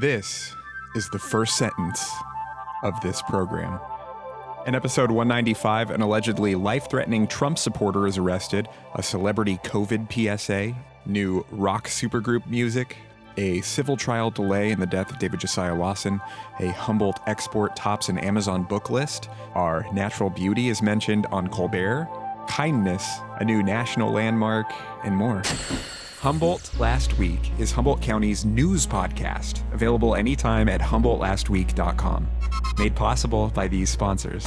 This is the first sentence of this program. In episode 195, an allegedly life-threatening Trump supporter is arrested, a celebrity COVID PSA, new rock supergroup music, a civil trial delay in the death of David Josiah Lawson, a Humboldt Export Tops and Amazon book list, our natural beauty is mentioned on Colbert, kindness, a new national landmark, and more. Humboldt Last Week is Humboldt County's news podcast, available anytime at humboldtlastweek.com. Made possible by these sponsors.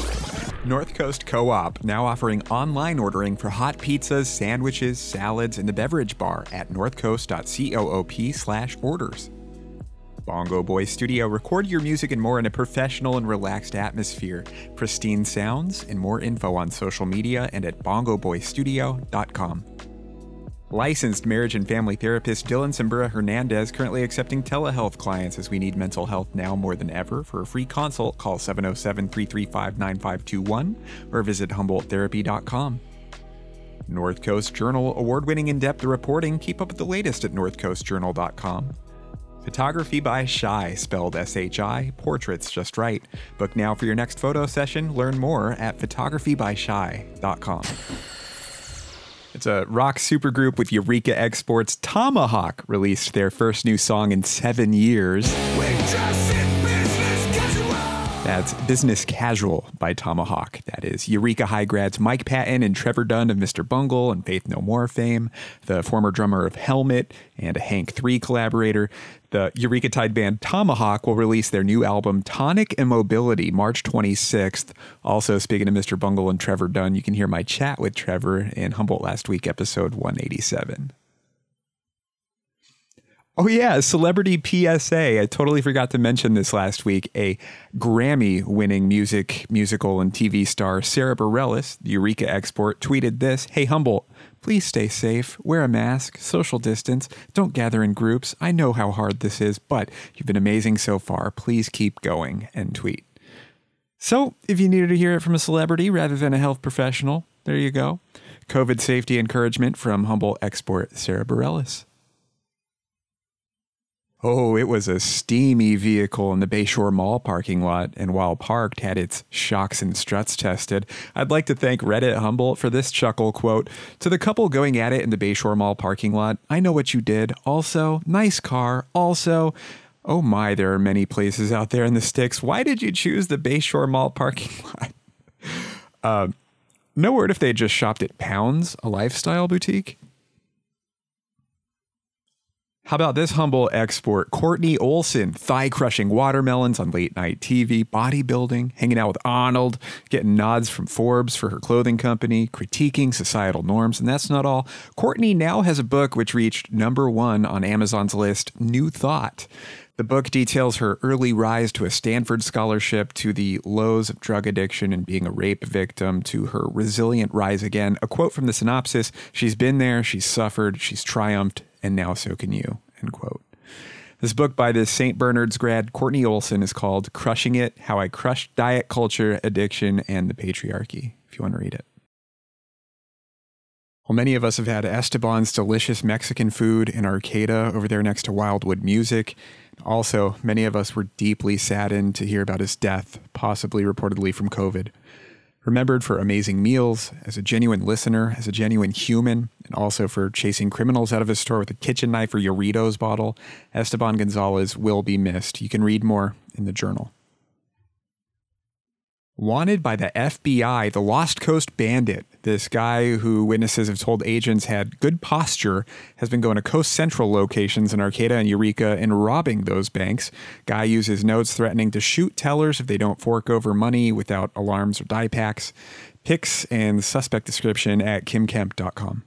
North Coast Co-op, now offering online ordering for hot pizzas, sandwiches, salads, and the beverage bar at northcoast.coop/orders. Bongo Boy Studio, record your music and more in a professional and relaxed atmosphere. Pristine sounds and more info on social media and at bongoboystudio.com. Licensed marriage and family therapist Dylan Cimbra-Hernandez currently accepting telehealth clients as we need mental health now more than ever. For a free consult, call 707-335-9521 or visit HumboldtTherapy.com. North Coast Journal, award-winning in-depth reporting. Keep up with the latest at northcoastjournal.com. Photography by Shy, spelled S-H-I, portraits just right. Book now for your next photo session. Learn more at photographybyshy.com. It's a rock supergroup with Eureka Exports. Tomahawk released their first new song in 7 years. That's Business Casual by Tomahawk. That is Eureka High grads Mike Patton and Trevor Dunn of Mr. Bungle and Faith No More fame, the former drummer of Helmet and a Hank 3 collaborator. The Eureka Tide band Tomahawk will release their new album, Tonic Immobility, March 26th. Also, speaking of Mr. Bungle and Trevor Dunn, you can hear my chat with Trevor in Humboldt Last Week, episode 187. Oh, yeah, celebrity PSA. I totally forgot to mention this last week. A Grammy-winning musical, and TV star, Sara Bareilles, the Eureka Export, tweeted this. Hey, Humboldt, please stay safe, wear a mask, social distance, don't gather in groups. I know how hard this is, but you've been amazing so far. Please keep going, and tweet. So, if you needed to hear it from a celebrity rather than a health professional, there you go. COVID safety encouragement from Humboldt Export, Sara Bareilles. Oh, it was a steamy vehicle in the Bayshore Mall parking lot, and while parked, had its shocks and struts tested. I'd like to thank Reddit Humboldt for this chuckle quote. To the couple going at it in the Bayshore Mall parking lot, I know what you did. Also, nice car. Also, oh my, there are many places out there in the sticks. Why did you choose the Bayshore Mall parking lot? No word if they just shopped at Pounds, a lifestyle boutique. How about this humble export? Courtney Olson, thigh-crushing watermelons on late-night TV, bodybuilding, hanging out with Arnold, getting nods from Forbes for her clothing company, critiquing societal norms, and that's not all. Courtney now has a book which reached number 1 on Amazon's list, New Thought. The book details her early rise to a Stanford scholarship, to the lows of drug addiction and being a rape victim, to her resilient rise again. A quote from the synopsis, she's been there, she's suffered, she's triumphed, and now so can you, end quote. This book by this St. Bernard's grad, Courtney Olson, is called Crushing It, How I Crushed Diet Culture, Addiction, and the Patriarchy, if you want to read it. Well, many of us have had Esteban's delicious Mexican food in Arcata over there next to Wildwood Music. Also, many of us were deeply saddened to hear about his death, possibly reportedly from COVID. Remembered for amazing meals, as a genuine listener, as a genuine human, and also for chasing criminals out of his store with a kitchen knife or Doritos bottle, Esteban Gonzalez will be missed. You can read more in the journal. Wanted by the FBI, the Lost Coast Bandit, this guy who witnesses have told agents had good posture, has been going to Coast Central locations in Arcata and Eureka and robbing those banks. Guy uses notes threatening to shoot tellers if they don't fork over money without alarms or die packs. Pics and suspect description at kimkemp.com.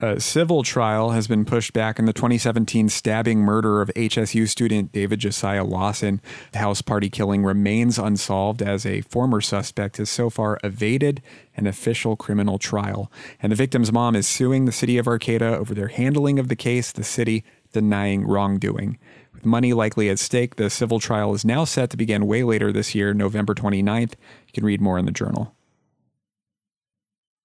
A civil trial has been pushed back in the 2017 stabbing murder of HSU student David Josiah Lawson. The house party killing remains unsolved as a former suspect has so far evaded an official criminal trial. And the victim's mom is suing the city of Arcata over their handling of the case, the city denying wrongdoing. With money likely at stake, the civil trial is now set to begin way later this year, November 29th. You can read more in the journal.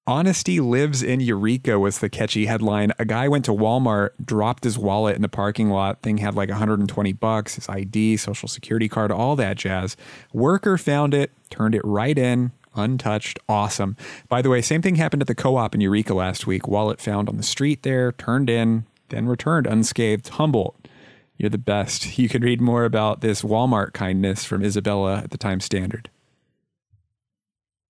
Honesty lives in Eureka was the catchy headline. A guy went to Walmart, dropped his wallet in the parking lot. Thing had like $120, his ID, social security card, all that jazz. Worker found it, turned it right in, untouched. Awesome. By the way, same thing happened at the co-op in Eureka last week. Wallet found on the street there, turned in, then returned unscathed. Humboldt, you're the best. You can read more about this Walmart kindness from Isabella at the Times Standard.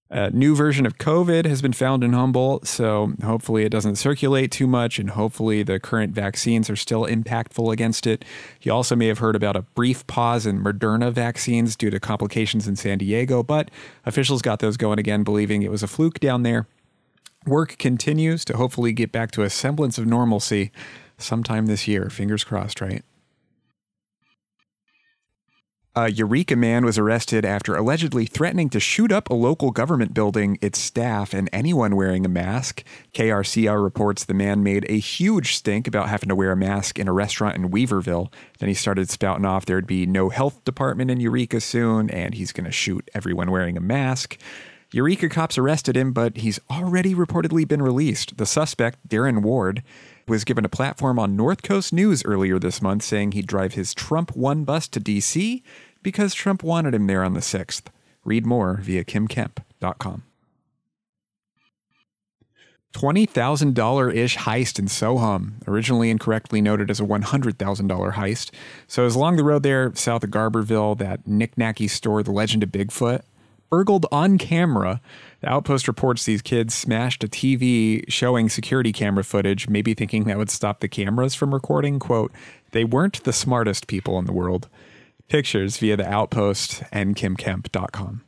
A new version of COVID has been found in Humboldt, so hopefully it doesn't circulate too much, and hopefully the current vaccines are still impactful against it. You also may have heard about a brief pause in Moderna vaccines due to complications in San Diego, but officials got those going again, believing it was a fluke down there. Work continues to hopefully get back to a semblance of normalcy sometime this year. Fingers crossed, right? A Eureka man was arrested after allegedly threatening to shoot up a local government building, its staff, and anyone wearing a mask. KRCR reports the man made a huge stink about having to wear a mask in a restaurant in Weaverville. Then he started spouting off there'd be no health department in Eureka soon, and he's going to shoot everyone wearing a mask. Eureka cops arrested him, but he's already reportedly been released. The suspect, Darren Ward, was given a platform on North Coast News earlier this month saying he'd drive his Trump 1 bus to D.C. because Trump wanted him there on the 6th. Read more via kimkemp.com. $20,000-ish heist in Soham, originally incorrectly noted as a $100,000 heist. So it was along the road there, south of Garberville, that knick-knacky store, The Legend of Bigfoot, burgled on camera. The Outpost reports these kids smashed a TV showing security camera footage, maybe thinking that would stop the cameras from recording. Quote, they weren't the smartest people in the world. Pictures via The Outpost and KimKemp.com.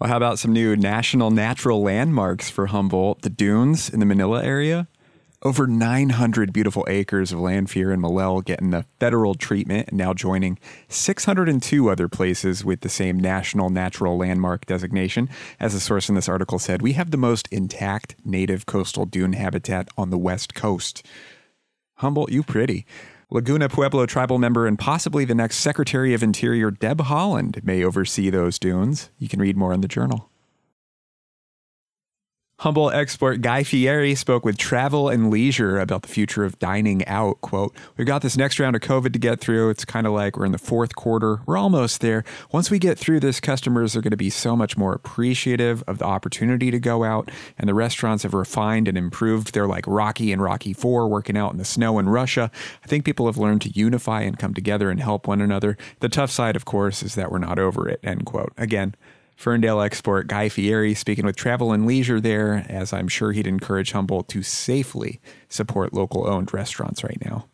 Well, how about some new national natural landmarks for Humboldt? The dunes in the Manila area. Over 900 beautiful acres of Lanphere and Ma-le'l getting the federal treatment and now joining 602 other places with the same national natural landmark designation. As a source in this article said, we have the most intact native coastal dune habitat on the West Coast. Humboldt, you pretty. Laguna Pueblo tribal member and possibly the next Secretary of Interior, Deb Haaland, may oversee those dunes. You can read more in the journal. Humboldt expert Guy Fieri spoke with Travel and Leisure about the future of dining out. Quote, we've got this next round of COVID to get through. It's kind of like we're in the fourth quarter. We're almost there. Once we get through this, customers are going to be so much more appreciative of the opportunity to go out. And the restaurants have refined and improved. They're like Rocky and Rocky IV working out in the snow in Russia. I think people have learned to unify and come together and help one another. The tough side, of course, is that we're not over it. End quote. Again, Ferndale expert Guy Fieri speaking with Travel and Leisure there, as I'm sure he'd encourage Humboldt to safely support local-owned restaurants right now.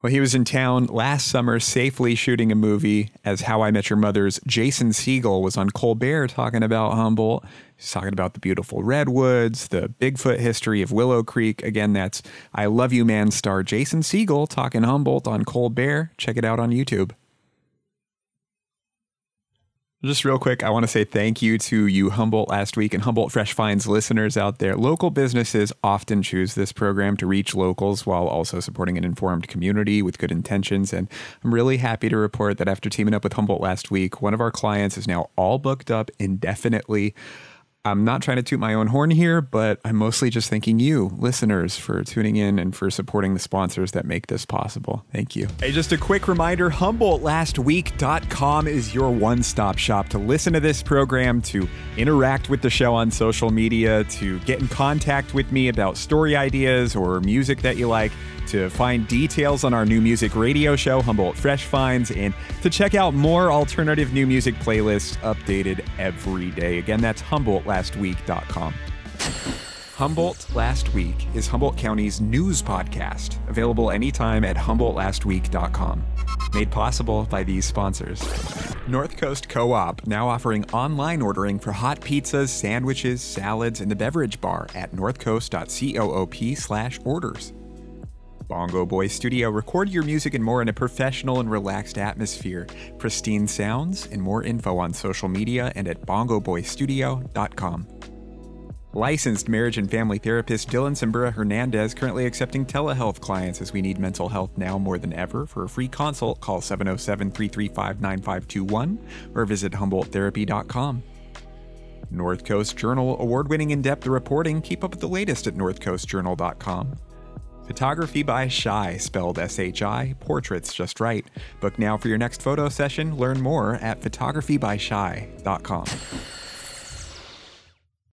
Well, he was in town last summer safely shooting a movie, as How I Met Your Mother's Jason Segel was on Colbert talking about Humboldt. He's talking about the beautiful redwoods, the Bigfoot history of Willow Creek. Again, that's I Love You Man star Jason Segel talking Humboldt on Colbert. Check it out on YouTube. Just real quick, I want to say thank you to you Humboldt Last Week and Humboldt Fresh Finds listeners out there. Local businesses often choose this program to reach locals while also supporting an informed community with good intentions. And I'm really happy to report that after teaming up with Humboldt Last Week, one of our clients is now all booked up indefinitely. I'm not trying to toot my own horn here, but I'm mostly just thanking you, listeners, for tuning in and for supporting the sponsors that make this possible. Thank you. Hey, just a quick reminder, HumboldtLastWeek.com is your one-stop shop to listen to this program, to interact with the show on social media, to get in contact with me about story ideas or music that you like, to find details on our new music radio show, Humboldt Fresh Finds, and to check out more alternative new music playlists updated every day. Again, that's HumboldtLastWeek.com. Humboldt Last Week is Humboldt County's news podcast, available anytime at HumboldtLastWeek.com. Made possible by these sponsors. North Coast Co-op, now offering online ordering for hot pizzas, sandwiches, salads, and the beverage bar at northcoast.coop/orders. Bongo Boy Studio, record your music and more in a professional and relaxed atmosphere. Pristine sounds and more info on social media and at bongoboystudio.com. Licensed marriage and family therapist Dylan Cimbra-Hernandez currently accepting telehealth clients as we need mental health now more than ever. For a free consult, call 707-335-9521 or visit HumboldtTherapy.com. North Coast Journal award-winning in-depth reporting. Keep up with the latest at NorthCoastJournal.com. Photography by Shy, spelled S-H-I, portraits just right. Book now for your next photo session. Learn more at photographybyshy.com.